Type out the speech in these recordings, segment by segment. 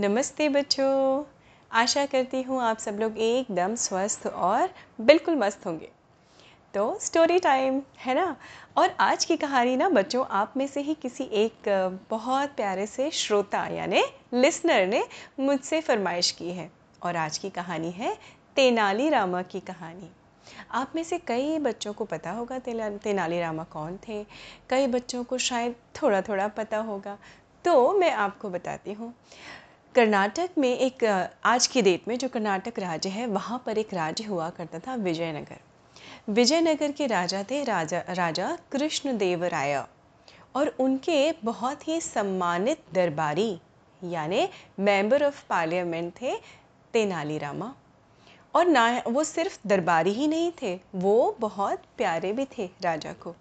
नमस्ते बच्चों, आशा करती हूँ आप सब लोग एकदम स्वस्थ और बिल्कुल मस्त होंगे। तो स्टोरी टाइम है ना। और आज की कहानी ना बच्चों, आप में से ही किसी एक बहुत प्यारे से श्रोता यानी लिसनर ने मुझसे फरमाइश की है और आज की कहानी है तेनाली रामा की कहानी। आप में से कई बच्चों को पता होगा तेनाली रामा कौन थे, कई बच्चों को शायद थोड़ा थोड़ा पता होगा। तो मैं आपको बताती हूँ, कर्नाटक में एक आज की डेट में जो कर्नाटक राज्य है वहाँ पर एक राज्य हुआ करता था विजयनगर। विजयनगर के राजा थे राजा कृष्णदेव राय और उनके बहुत ही सम्मानित दरबारी यानी मेंबर ऑफ पार्लियामेंट थे तेनाली रामा। और ना वो सिर्फ दरबारी ही नहीं थे, वो बहुत प्यारे भी थे राजा को,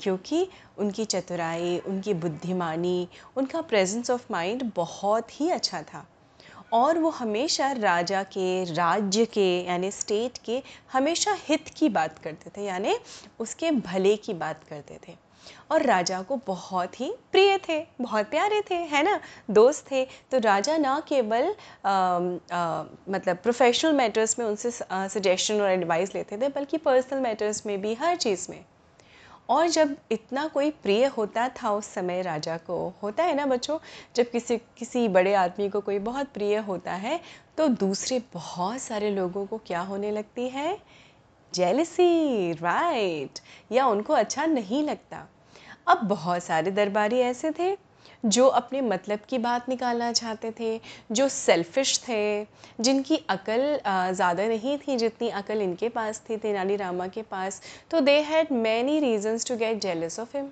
क्योंकि उनकी चतुराई, उनकी बुद्धिमानी, उनका प्रेजेंस ऑफ माइंड बहुत ही अच्छा था। और वो हमेशा राजा के, राज्य के यानी स्टेट के हमेशा हित की बात करते थे यानी उसके भले की बात करते थे। और राजा को बहुत ही प्रिय थे, बहुत प्यारे थे, है ना, दोस्त थे। तो राजा ना केवल मतलब प्रोफेशनल मैटर्स में उनसे सजेशन और एडवाइस लेते थे, बल्कि पर्सनल मैटर्स में भी, हर चीज़ में। और जब इतना कोई प्रिय होता था उस समय राजा को, होता है ना बच्चों, जब किसी बड़े आदमी को कोई बहुत प्रिय होता है तो दूसरे बहुत सारे लोगों को क्या होने लगती है, जेलसी, राइट, या उनको अच्छा नहीं लगता। अब बहुत सारे दरबारी ऐसे थे जो अपने मतलब की बात निकालना चाहते थे, जो सेल्फिश थे, जिनकी अकल ज़्यादा नहीं थी जितनी अकल इनके पास थी, तेनाली रामा के पास। तो they had many reasons to get jealous of him.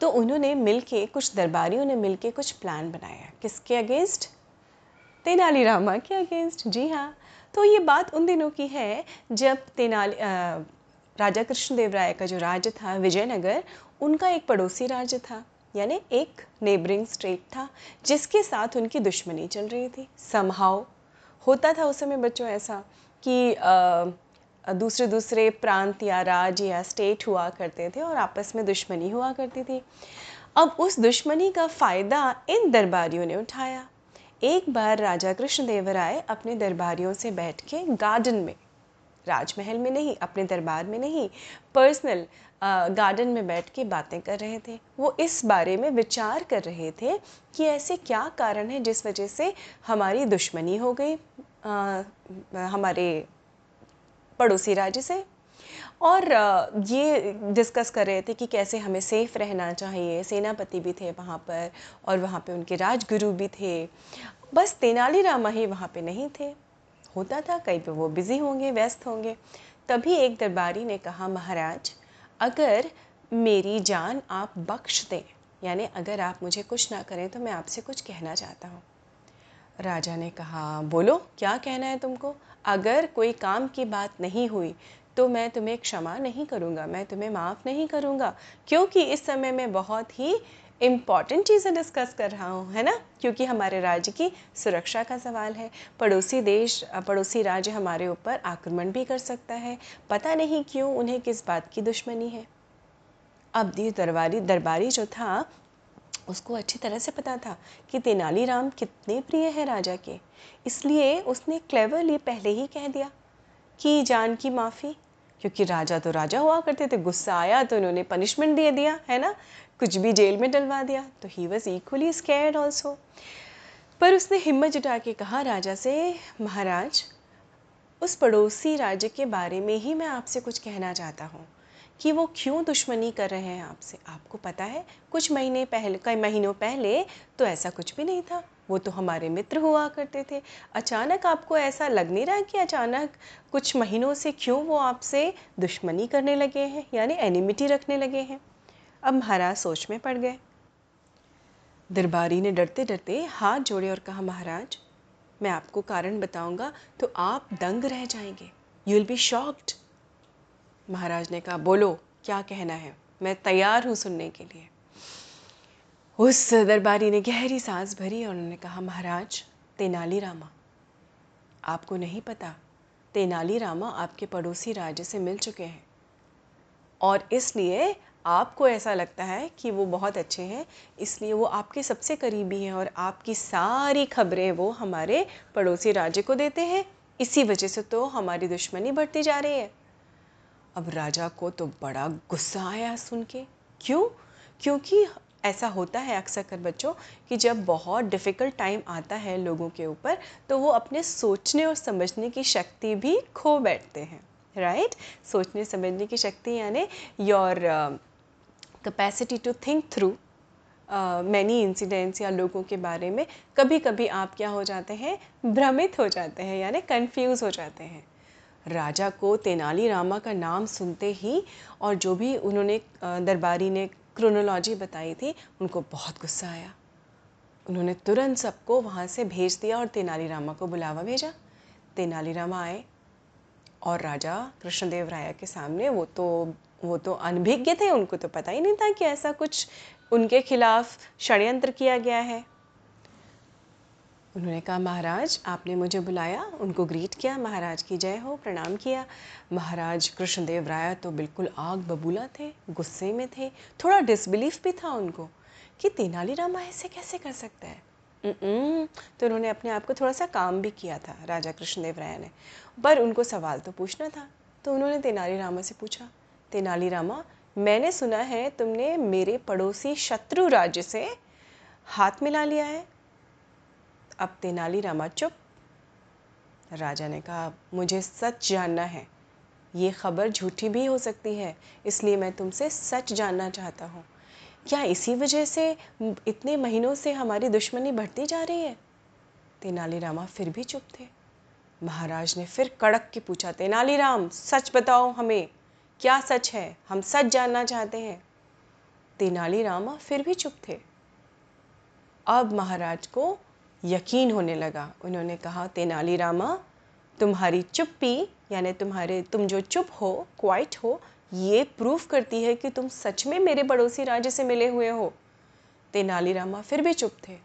तो उन्होंने मिलके, कुछ दरबारियों ने मिलके कुछ प्लान बनाया, किसके अगेंस्ट, तेनाली रामा के अगेंस्ट, जी हाँ। तो ये बात उन दिनों की है जब राजा कृष्णदेव राय का जो राज्य था विजयनगर, उनका एक पड़ोसी राज्य था यानी एक नेबरिंग स्टेट था जिसके साथ उनकी दुश्मनी चल रही थी। समहाउ होता था उस समय बच्चों ऐसा कि दूसरे दूसरे प्रांत या राज्य या स्टेट हुआ करते थे और आपस में दुश्मनी हुआ करती थी। अब उस दुश्मनी का फ़ायदा इन दरबारियों ने उठाया। एक बार राजा कृष्णदेव राय अपने दरबारियों से बैठ के गार्डन में, राजमहल में नहीं, अपने दरबार में नहीं, पर्सनल गार्डन में बैठ के बातें कर रहे थे। वो इस बारे में विचार कर रहे थे कि ऐसे क्या कारण है जिस वजह से हमारी दुश्मनी हो गई हमारे पड़ोसी राज्य से। और ये डिस्कस कर रहे थे कि कैसे हमें सेफ रहना चाहिए। सेनापति भी थे वहाँ पर और वहाँ पे उनके राजगुरु भी थे। बस तेनाली रामा ही वहाँ पे नहीं थे। होता था कहीं पे वो बिज़ी होंगे, व्यस्त होंगे। तभी एक दरबारी ने कहा, महाराज अगर मेरी जान आप बख्श दें यानी अगर आप मुझे कुछ ना करें तो मैं आपसे कुछ कहना चाहता हूँ। राजा ने कहा, बोलो क्या कहना है तुमको, अगर कोई काम की बात नहीं हुई तो मैं तुम्हें क्षमा नहीं करूँगा, मैं तुम्हें माफ़ नहीं करूँगा, क्योंकि इस समय मैं बहुत ही इम्पॉर्टेंट चीज़ें डिस्कस कर रहा हूँ, है ना, क्योंकि हमारे राज्य की सुरक्षा का सवाल है। पड़ोसी राज्य हमारे ऊपर आक्रमण भी कर सकता है, पता नहीं क्यों उन्हें किस बात की दुश्मनी है। अब ये दरबारी जो था उसको अच्छी तरह से पता था कि तेनाली राम कितने प्रिय है राजा के, इसलिए उसने क्लेवरली पहले ही कह दिया कि जान की माफ़ी, क्योंकि राजा तो राजा हुआ करते थे। गुस्सा आया तो उन्होंने पनिशमेंट दे दिया, है ना, कुछ भी जेल में डलवा दिया। तो he was equally scared also. पर उसने हिम्मत जुटा के कहा राजा से, महाराज उस पड़ोसी राज्य के बारे में ही मैं आपसे कुछ कहना चाहता हूँ कि वो क्यों दुश्मनी कर रहे हैं आपसे। आपको पता है कई महीनों पहले तो ऐसा कुछ भी नहीं था, वो तो हमारे मित्र हुआ करते थे। अचानक आपको ऐसा लग नहीं रहा कि अचानक कुछ महीनों से क्यों वो आपसे दुश्मनी करने लगे हैं यानी एनिमिटी रखने लगे हैं। अब महाराज सोच में पड़ गए। दरबारी ने डरते डरते हाथ जोड़े और कहा, महाराज मैं आपको कारण बताऊंगा तो आप दंग रह जाएंगे, यू विल बी शॉक्ड। महाराज ने कहा, बोलो क्या कहना है, मैं तैयार हूँ सुनने के लिए। उस दरबारी ने गहरी सांस भरी और उन्होंने कहा, महाराज तेनाली रामा, आपको नहीं पता, तेनाली रामा आपके पड़ोसी राज्य से मिल चुके हैं और इसलिए आपको ऐसा लगता है कि वो बहुत अच्छे हैं, इसलिए वो आपके सबसे करीबी हैं और आपकी सारी खबरें वो हमारे पड़ोसी राज्य को देते हैं। इसी वजह से तो हमारी दुश्मनी बढ़ती जा रही है। अब राजा को तो बड़ा गुस्सा आया सुन के। क्यों? क्योंकि ऐसा होता है अक्सर कर बच्चों कि जब बहुत डिफ़िकल्ट टाइम आता है लोगों के ऊपर तो वो अपने सोचने और समझने की शक्ति भी खो बैठते हैं। राइट? सोचने समझने की शक्ति यानी your capacity to think through many incidents या लोगों के बारे में। कभी कभी आप क्या हो जाते हैं, भ्रमित हो जाते हैं यानी कंफ्यूज हो जाते हैं। राजा को तेनाली रामा का नाम सुनते ही और जो भी उन्होंने दरबारी ने क्रोनोलॉजी बताई थी उनको बहुत गुस्सा आया। उन्होंने तुरंत सबको वहाँ से भेज दिया और तेनाली रामा को बुलावा भेजा। तेनाली रामा आए और राजा कृष्णदेव राय के सामने, वो तो अनभिज्ञ थे, उनको तो पता ही नहीं था कि ऐसा कुछ उनके खिलाफ षड्यंत्र किया गया है। उन्होंने कहा, महाराज आपने मुझे बुलाया। उनको ग्रीट किया, महाराज की जय हो, प्रणाम किया। महाराज कृष्णदेव राय तो बिल्कुल आग बबूला थे, गुस्से में थे, थोड़ा डिसबिलीफ भी था उनको कि तेनाली रामा ऐसे कैसे कर सकता है। तो उन्होंने अपने आप को थोड़ा सा काम भी किया था राजा कृष्णदेव राय ने, पर उनको सवाल तो पूछना था। तो उन्होंने तेनाली रामा से पूछा, तेनाली रामा मैंने सुना है तुमने मेरे पड़ोसी शत्रु राज्य से हाथ मिला लिया है। अब तेनाली रामा चुप। राजा ने कहा, मुझे सच जानना है, ये खबर झूठी भी हो सकती है, इसलिए मैं तुमसे सच जानना चाहता हूँ। क्या इसी वजह से इतने महीनों से हमारी दुश्मनी बढ़ती जा रही है? तेनाली रामा फिर भी चुप थे। महाराज ने फिर कड़क के पूछा, तेनाली राम सच बताओ हमें, क्या सच है, हम सच जानना चाहते हैं। तेनाली रामा फिर भी चुप थे। अब महाराज को यकीन होने लगा। उन्होंने कहा, तेनाली रामा तुम्हारी चुप्पी यानी तुम जो चुप हो, क्वाइट हो, ये प्रूफ करती है कि तुम सच में मेरे पड़ोसी राज्य से मिले हुए हो। तेनाली रामा फिर भी चुप थे।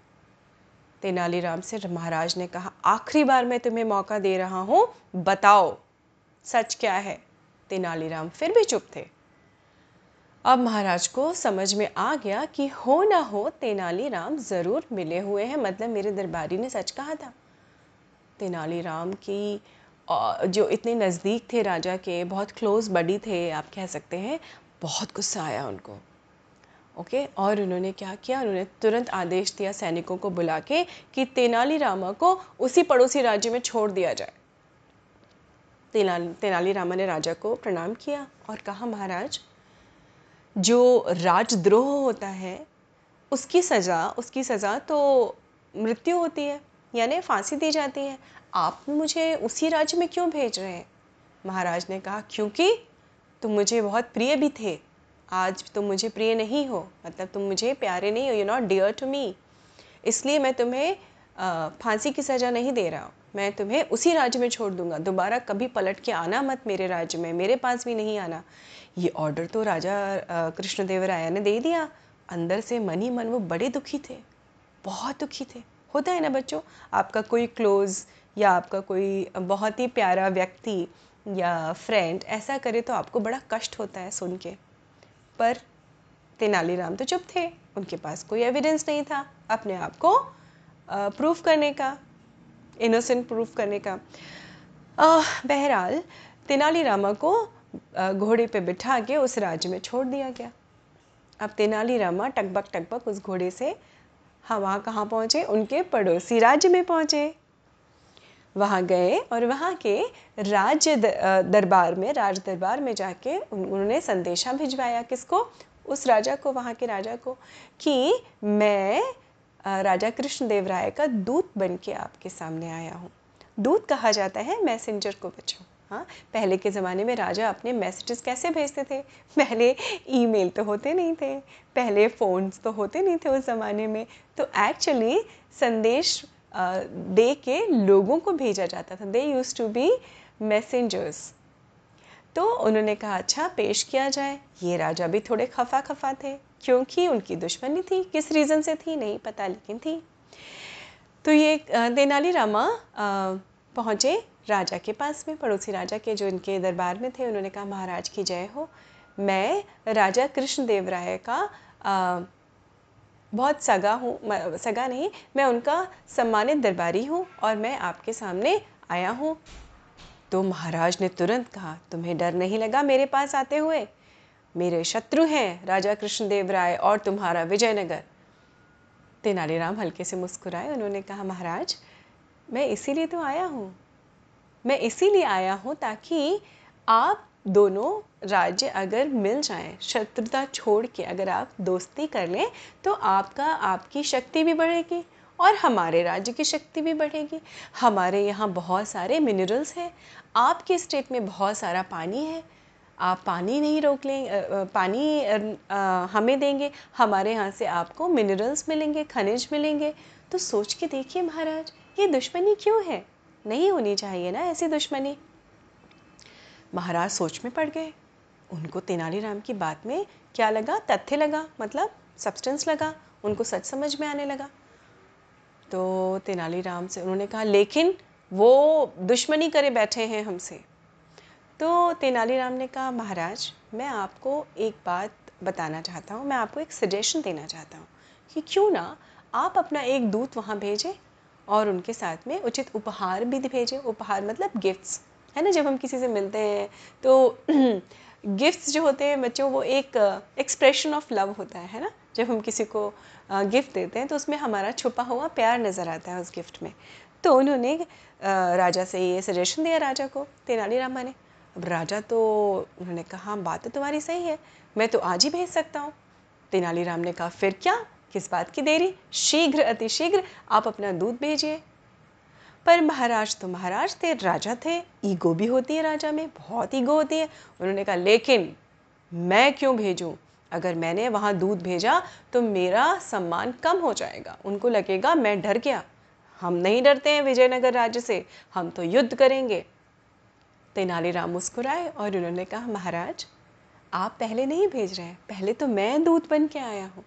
तेनाली राम से महाराज ने कहा, आखिरी बार मैं तुम्हें मौका दे रहा हूँ, बताओ सच क्या है। तेनाली राम फिर भी चुप थे। अब महाराज को समझ में आ गया कि हो ना हो तेनाली राम ज़रूर मिले हुए हैं, मतलब मेरे दरबारी ने सच कहा था। तेनाली राम की जो इतने नज़दीक थे राजा के, बहुत क्लोज बडी थे आप कह सकते हैं, बहुत गुस्सा आया उनको। ओके, और उन्होंने क्या किया, उन्होंने तुरंत आदेश दिया सैनिकों को बुला के कि तेनाली रामा को उसी पड़ोसी राज्य में छोड़ दिया जाए। तेनाली रामा ने राजा को प्रणाम किया और कहा, महाराज जो राजद्रोह होता है उसकी सज़ा तो मृत्यु होती है यानी फांसी दी जाती है। आप मुझे उसी राज्य में क्यों भेज रहे हैं? महाराज ने कहा, क्योंकि तुम मुझे बहुत प्रिय भी थे, आज तुम मुझे प्रिय नहीं हो, मतलब तुम मुझे प्यारे नहीं हो, you not dear to me, इसलिए मैं तुम्हें फांसी की सज़ा नहीं दे रहा हूँ। मैं तुम्हें उसी राज्य में छोड़ दूंगा, दोबारा कभी पलट के आना मत मेरे राज्य में, मेरे पास भी नहीं आना। ये ऑर्डर तो राजा कृष्णदेव राय ने दे दिया। अंदर से मन ही मन वो बड़े दुखी थे, बहुत दुखी थे। होता है ना बच्चों, आपका कोई क्लोज या आपका कोई बहुत ही प्यारा व्यक्ति या फ्रेंड ऐसा करे तो आपको बड़ा कष्ट होता है सुन के। पर तेनालीराम तो चुप थे, उनके पास कोई एविडेंस नहीं था अपने आप को प्रूफ करने का, इनोसेंट प्रूफ करने का। बहरहाल तेनाली रामा को घोड़े पे बिठा के उस राज्य में छोड़ दिया गया। अब तेनाली रामा टकबक उस घोड़े से वहाँ कहाँ पहुँचे, उनके पड़ोसी राज्य में पहुँचे। वहाँ गए और वहाँ के राज दरबार में जाके उन्होंने संदेशा भिजवाया। किसको? उस राजा को, वहाँ के राजा को, कि मैं राजा कृष्णदेव राय का दूत बन के आपके सामने आया हूँ। दूत कहा जाता है मैसेंजर को बच्चों। हाँ, पहले के ज़माने में राजा अपने मैसेजेस कैसे भेजते थे? पहले ईमेल तो होते नहीं थे, पहले फ़ोन्स तो होते नहीं थे उस ज़माने में, तो एक्चुअली संदेश दे के लोगों को भेजा जाता था। They use to be messengers. तो उन्होंने कहा, अच्छा पेश किया जाए। ये राजा भी थोड़े खफा थे, क्योंकि उनकी दुश्मनी थी, किस रीज़न से थी नहीं पता, लेकिन थी। तो ये तेनाली रामा पहुँचे राजा के पास में, पड़ोसी राजा के जो इनके दरबार में थे। उन्होंने कहा, महाराज की जय हो, मैं राजा कृष्णदेव राय का बहुत सगा हूँ, सगा नहीं, मैं उनका सम्मानित दरबारी हूँ और मैं आपके सामने आया हूँ। तो महाराज ने तुरंत कहा, तुम्हें डर नहीं लगा मेरे पास आते हुए? मेरे शत्रु हैं राजा कृष्णदेव राय और तुम्हारा विजयनगर। तेनालीराम हल्के से मुस्कुराए। उन्होंने कहा, महाराज मैं इसीलिए तो आया हूँ, मैं इसीलिए आया हूँ ताकि आप दोनों राज्य अगर मिल जाएं, शत्रुता छोड़ के अगर आप दोस्ती कर लें तो आपकी शक्ति भी बढ़ेगी और हमारे राज्य की शक्ति भी बढ़ेगी। हमारे यहाँ बहुत सारे मिनरल्स हैं, आपके स्टेट में बहुत सारा पानी है, आप पानी नहीं रोक लें, पानी हमें देंगे, हमारे यहाँ से आपको मिनरल्स मिलेंगे, खनिज मिलेंगे। तो सोच के देखिए महाराज, ये दुश्मनी क्यों है? नहीं होनी चाहिए ना ऐसी दुश्मनी। महाराज सोच में पड़ गए। उनको तेनालीराम की बात में क्या लगा? तथ्य लगा, मतलब सब्सटेंस लगा, उनको सच समझ में आने लगा। तो तेनालीराम से उन्होंने कहा, लेकिन वो दुश्मनी करे बैठे हैं हमसे। तो तेनालीराम ने कहा, महाराज मैं आपको एक बात बताना चाहता हूँ, मैं आपको एक सजेशन देना चाहता हूँ कि क्यों ना आप अपना एक दूत वहाँ भेजें और उनके साथ में उचित उपहार भी भेजें। उपहार मतलब गिफ्ट्स, है ना। जब हम किसी से मिलते हैं तो गिफ्ट्स जो होते हैं बच्चों, वो एक एक्सप्रेशन ऑफ लव होता है ना। जब हम किसी को गिफ्ट देते हैं तो उसमें हमारा छुपा हुआ प्यार नज़र आता है उस गिफ्ट में। तो उन्होंने राजा से ये सजेशन दिया, राजा को, तेनालीराम ने। अब राजा तो, उन्होंने कहा, बात तो तुम्हारी सही है, मैं तो आज ही भेज सकता हूँ। तेनालीराम ने कहा, फिर क्या, किस बात की देरी, शीघ्र अतिशीघ्र आप अपना दूत भेजिए। पर महाराज तो महाराज थे, राजा थे, ईगो भी होती है, राजा में बहुत ईगो होती है। उन्होंने कहा, लेकिन मैं क्यों भेजूं? अगर मैंने वहाँ दूध भेजा तो मेरा सम्मान कम हो जाएगा, उनको लगेगा मैं डर गया। हम नहीं डरते हैं विजयनगर राज्य से, हम तो युद्ध करेंगे। तेनालीराम मुस्कुराए और उन्होंने कहा, महाराज आप पहले नहीं भेज रहे हैं, पहले तो मैं दूध बन के आया हूँ।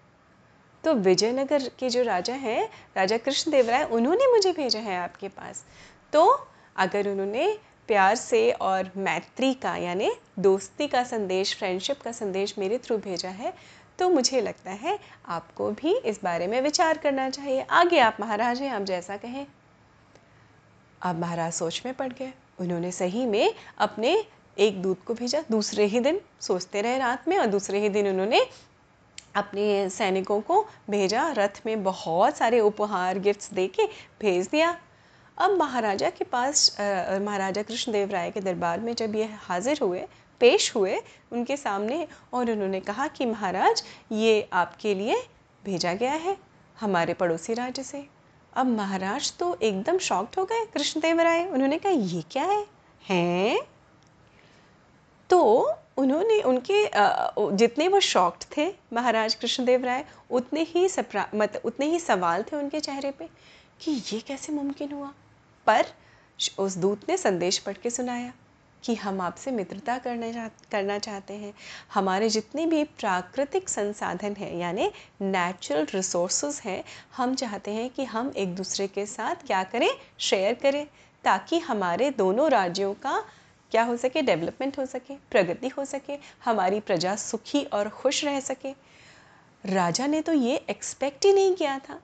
तो विजयनगर के जो राजा हैं, राजा कृष्णदेव राय, उन्होंने मुझे भेजा है आपके पास। तो अगर उन्होंने प्यार से और मैत्री का, यानी दोस्ती का संदेश, फ्रेंडशिप का संदेश मेरे थ्रू भेजा है, तो मुझे लगता है आपको भी इस बारे में विचार करना चाहिए। आगे आप महाराज हैं, आप जैसा कहें। अब महाराज सोच में पड़ गए। उन्होंने सही में अपने एक दूत को भेजा। दूसरे ही दिन सोचते रहे रात में, और दूसरे ही दिन उन्होंने अपने सैनिकों को भेजा, रथ में बहुत सारे उपहार गिफ्ट्स देके भेज दिया। अब महाराजा के पास, महाराजा कृष्णदेव राय के दरबार में जब ये हाजिर हुए, पेश हुए उनके सामने, और उन्होंने कहा कि महाराज ये आपके लिए भेजा गया है हमारे पड़ोसी राज्य से। अब महाराज तो एकदम शॉक्ड हो गए, कृष्णदेव राय। उन्होंने कहा, ये क्या है? तो उन्होंने, उनके जितने वो शॉक्ड थे महाराज कृष्णदेव राय, उतने ही सवाल थे उनके चेहरे पे कि ये कैसे मुमकिन हुआ। पर उस दूत ने संदेश पढ़ के सुनाया कि हम आपसे मित्रता करना चाहते हैं। हमारे जितने भी प्राकृतिक संसाधन हैं, यानी नेचुरल रिसोर्सेज हैं, हम चाहते हैं कि हम एक दूसरे के साथ क्या करें, शेयर करें, ताकि हमारे दोनों राज्यों का क्या हो सके, डेवलपमेंट हो सके, प्रगति हो सके, हमारी प्रजा सुखी और खुश रह सके। राजा ने तो ये एक्सपेक्ट ही नहीं किया था,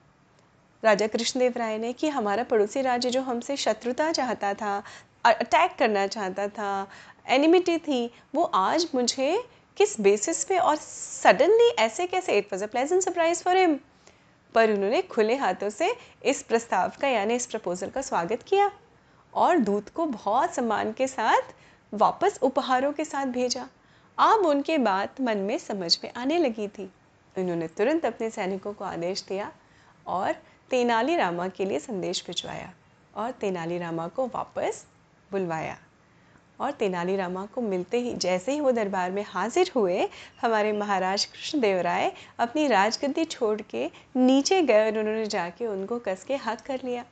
राजा कृष्णदेव राय ने, कि हमारा पड़ोसी राज्य जो हमसे शत्रुता चाहता था, अटैक करना चाहता था, एनिमिटी थी, वो आज मुझे किस बेसिस पे और सडनली ऐसे कैसे। It was a pleasant surprise for him. पर उन्होंने खुले हाथों से इस प्रस्ताव का, यानी इस प्रपोजल का स्वागत किया और दूत को बहुत सम्मान के साथ वापस उपहारों के साथ भेजा। अब उनके बात मन में समझ में आने लगी थी। उन्होंने तुरंत अपने सैनिकों को आदेश दिया और तेनाली रामा के लिए संदेश भिजवाया और तेनाली रामा को वापस बुलवाया। और तेनाली रामा को मिलते ही, जैसे ही वो दरबार में हाजिर हुए, हमारे महाराज कृष्णदेव राय अपनी राजगद्दी छोड़ के नीचे गए और उन्होंने जाके उनको कस के हक कर लिया।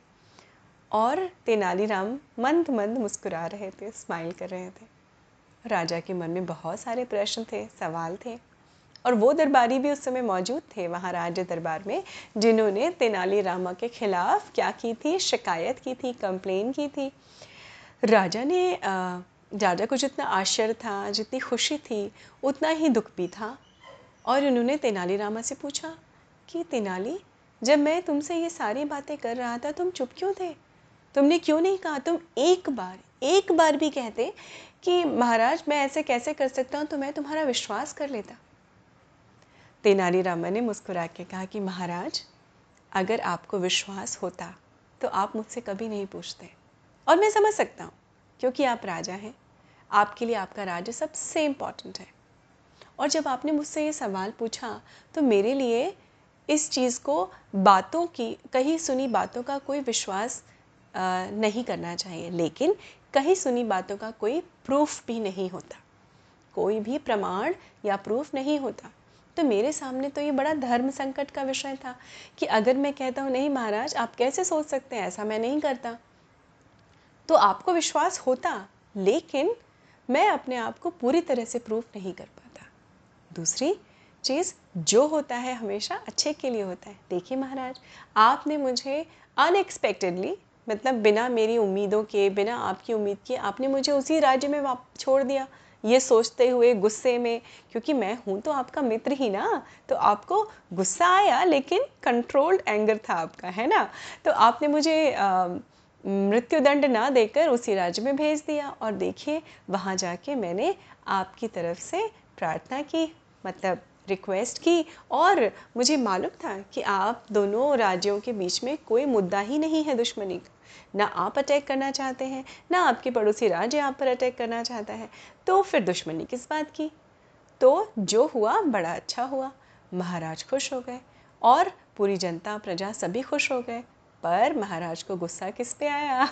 और तेनालीराम मंद मंद मुस्कुरा रहे थे, स्माइल कर रहे थे। राजा के मन में बहुत सारे प्रश्न थे, सवाल थे, और वो दरबारी भी उस समय मौजूद थे वहाँ राज्य दरबार में, जिन्होंने तेनालीरामा के खिलाफ क्या की थी, शिकायत की थी, कंप्लेन की थी। राजा ने राजा को जितना आश्चर्य था, जितनी खुशी थी, उतना ही दुख भी था। और उन्होंने तेनाली रामा से पूछा कि तेनाली, जब मैं तुमसे ये सारी बातें कर रहा था तुम चुप क्यों थे? तुमने क्यों नहीं कहा? तुम एक बार भी कहते कि महाराज मैं ऐसे कैसे कर सकता हूँ, तो मैं तुम्हारा विश्वास कर लेता। तेनाली रामा ने मुस्कुरा के कहा कि महाराज, अगर आपको विश्वास होता तो आप मुझसे कभी नहीं पूछते, और मैं समझ सकता हूँ क्योंकि आप राजा हैं, आपके लिए आपका राज्य सबसे इम्पॉर्टेंट है। और जब आपने मुझसे ये सवाल पूछा तो मेरे लिए इस चीज़ को बातों की, कहीं सुनी बातों का कोई विश्वास नहीं करना चाहिए, लेकिन कहीं सुनी बातों का कोई प्रूफ भी नहीं होता, कोई भी प्रमाण या प्रूफ नहीं होता। तो मेरे सामने तो ये बड़ा धर्म संकट का विषय था कि अगर मैं कहता हूँ नहीं महाराज आप कैसे सोच सकते हैं, ऐसा मैं नहीं करता, तो आपको विश्वास होता, लेकिन मैं अपने आप को पूरी तरह से प्रूफ नहीं कर पाता। दूसरी चीज़, जो होता है हमेशा अच्छे के लिए होता है। देखिए महाराज, आपने मुझे अनएक्सपेक्टेडली, मतलब बिना मेरी उम्मीदों के, बिना आपकी उम्मीद के, आपने मुझे उसी राज्य में वापस छोड़ दिया, ये सोचते हुए गुस्से में, क्योंकि मैं हूँ तो आपका मित्र ही ना, तो आपको गुस्सा आया लेकिन कंट्रोल्ड एंगर था आपका, है ना। तो आपने मुझे मृत्युदंड ना देकर उसी राज्य में भेज दिया, और देखिए वहाँ जाके मैंने आपकी तरफ से प्रार्थना की, मतलब रिक्वेस्ट की, और मुझे मालूम था कि आप दोनों राज्यों के बीच में कोई मुद्दा ही नहीं है दुश्मनी का, ना आप अटैक करना चाहते हैं, ना आपके पड़ोसी राज्य आप पर अटैक करना चाहता है, तो फिर दुश्मनी किस बात की। तो जो हुआ बड़ा अच्छा हुआ, महाराज खुश हो गए और पूरी जनता प्रजा सभी खुश हो गए। पर महाराज को गुस्सा किस पे आया?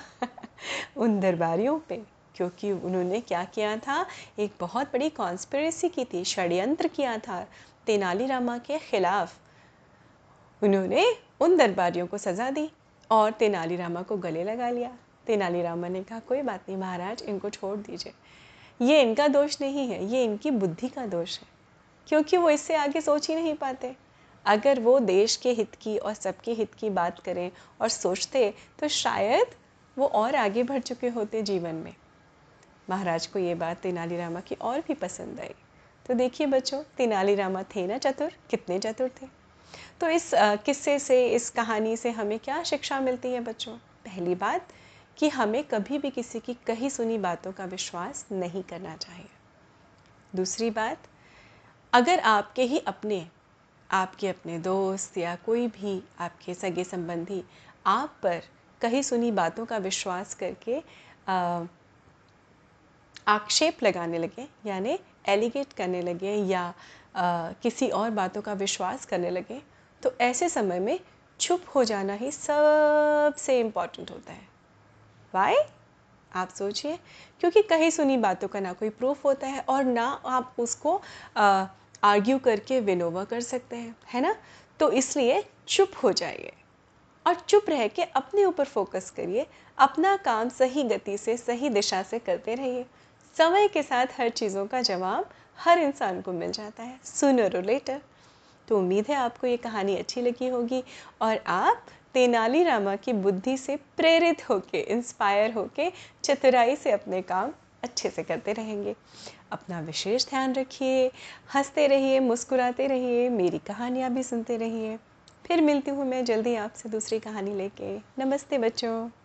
उन दरबारियों पे, क्योंकि उन्होंने क्या किया था, एक बहुत बड़ी कॉन्स्पिरेसी की थी, षड्यंत्र किया था तेनाली रामा के खिलाफ। उन्होंने उन दरबारियों को सज़ा दी और तेनाली रामा को गले लगा लिया। तेनाली रामा ने कहा कोई बात नहीं महाराज, इनको छोड़ दीजिए, ये इनका दोष नहीं है, ये इनकी बुद्धि का दोष है, क्योंकि वो इससे आगे सोच ही नहीं पाते। अगर वो देश के हित की और सबके हित की बात करें और सोचते तो शायद वो और आगे बढ़ चुके होते जीवन में। महाराज को ये बात तेनाली रामा की और भी पसंद आई। तो देखिए बच्चों, तेनाली रामा थे ना चतुर, कितने चतुर थे। तो इस किस्से से, इस कहानी से हमें क्या शिक्षा मिलती है बच्चों? पहली बात कि हमें कभी भी किसी की कही सुनी बातों का विश्वास नहीं करना चाहिए। दूसरी बात, अगर आपके ही अपने, आपके अपने दोस्त या कोई भी आपके सगे संबंधी आप पर कही सुनी बातों का विश्वास करके आक्षेप लगाने लगे, यानी एलिगेट करने लगे, या किसी और बातों का विश्वास करने लगे, तो ऐसे समय में चुप हो जाना ही सबसे इम्पॉर्टेंट होता है। वाई? आप सोचिए, क्योंकि कहीं सुनी बातों का ना कोई प्रूफ होता है और ना आप उसको आर्ग्यू करके विन ओवर कर सकते हैं, है ना। तो इसलिए चुप हो जाइए और चुप रह के अपने ऊपर फोकस करिए, अपना काम सही गति से, सही दिशा से करते रहिए। समय के साथ हर चीज़ों का जवाब हर इंसान को मिल जाता है, सूनर और लेटर। तो उम्मीद है आपको ये कहानी अच्छी लगी होगी और आप तेनाली रामा की बुद्धि से प्रेरित होके, इंस्पायर होके, चतुराई से अपने काम अच्छे से करते रहेंगे। अपना विशेष ध्यान रखिए, हंसते रहिए, मुस्कुराते रहिए, मेरी कहानियाँ भी सुनते रहिए। फिर मिलती हूँ मैं जल्दी आपसे दूसरी कहानी लेके। नमस्ते बच्चों।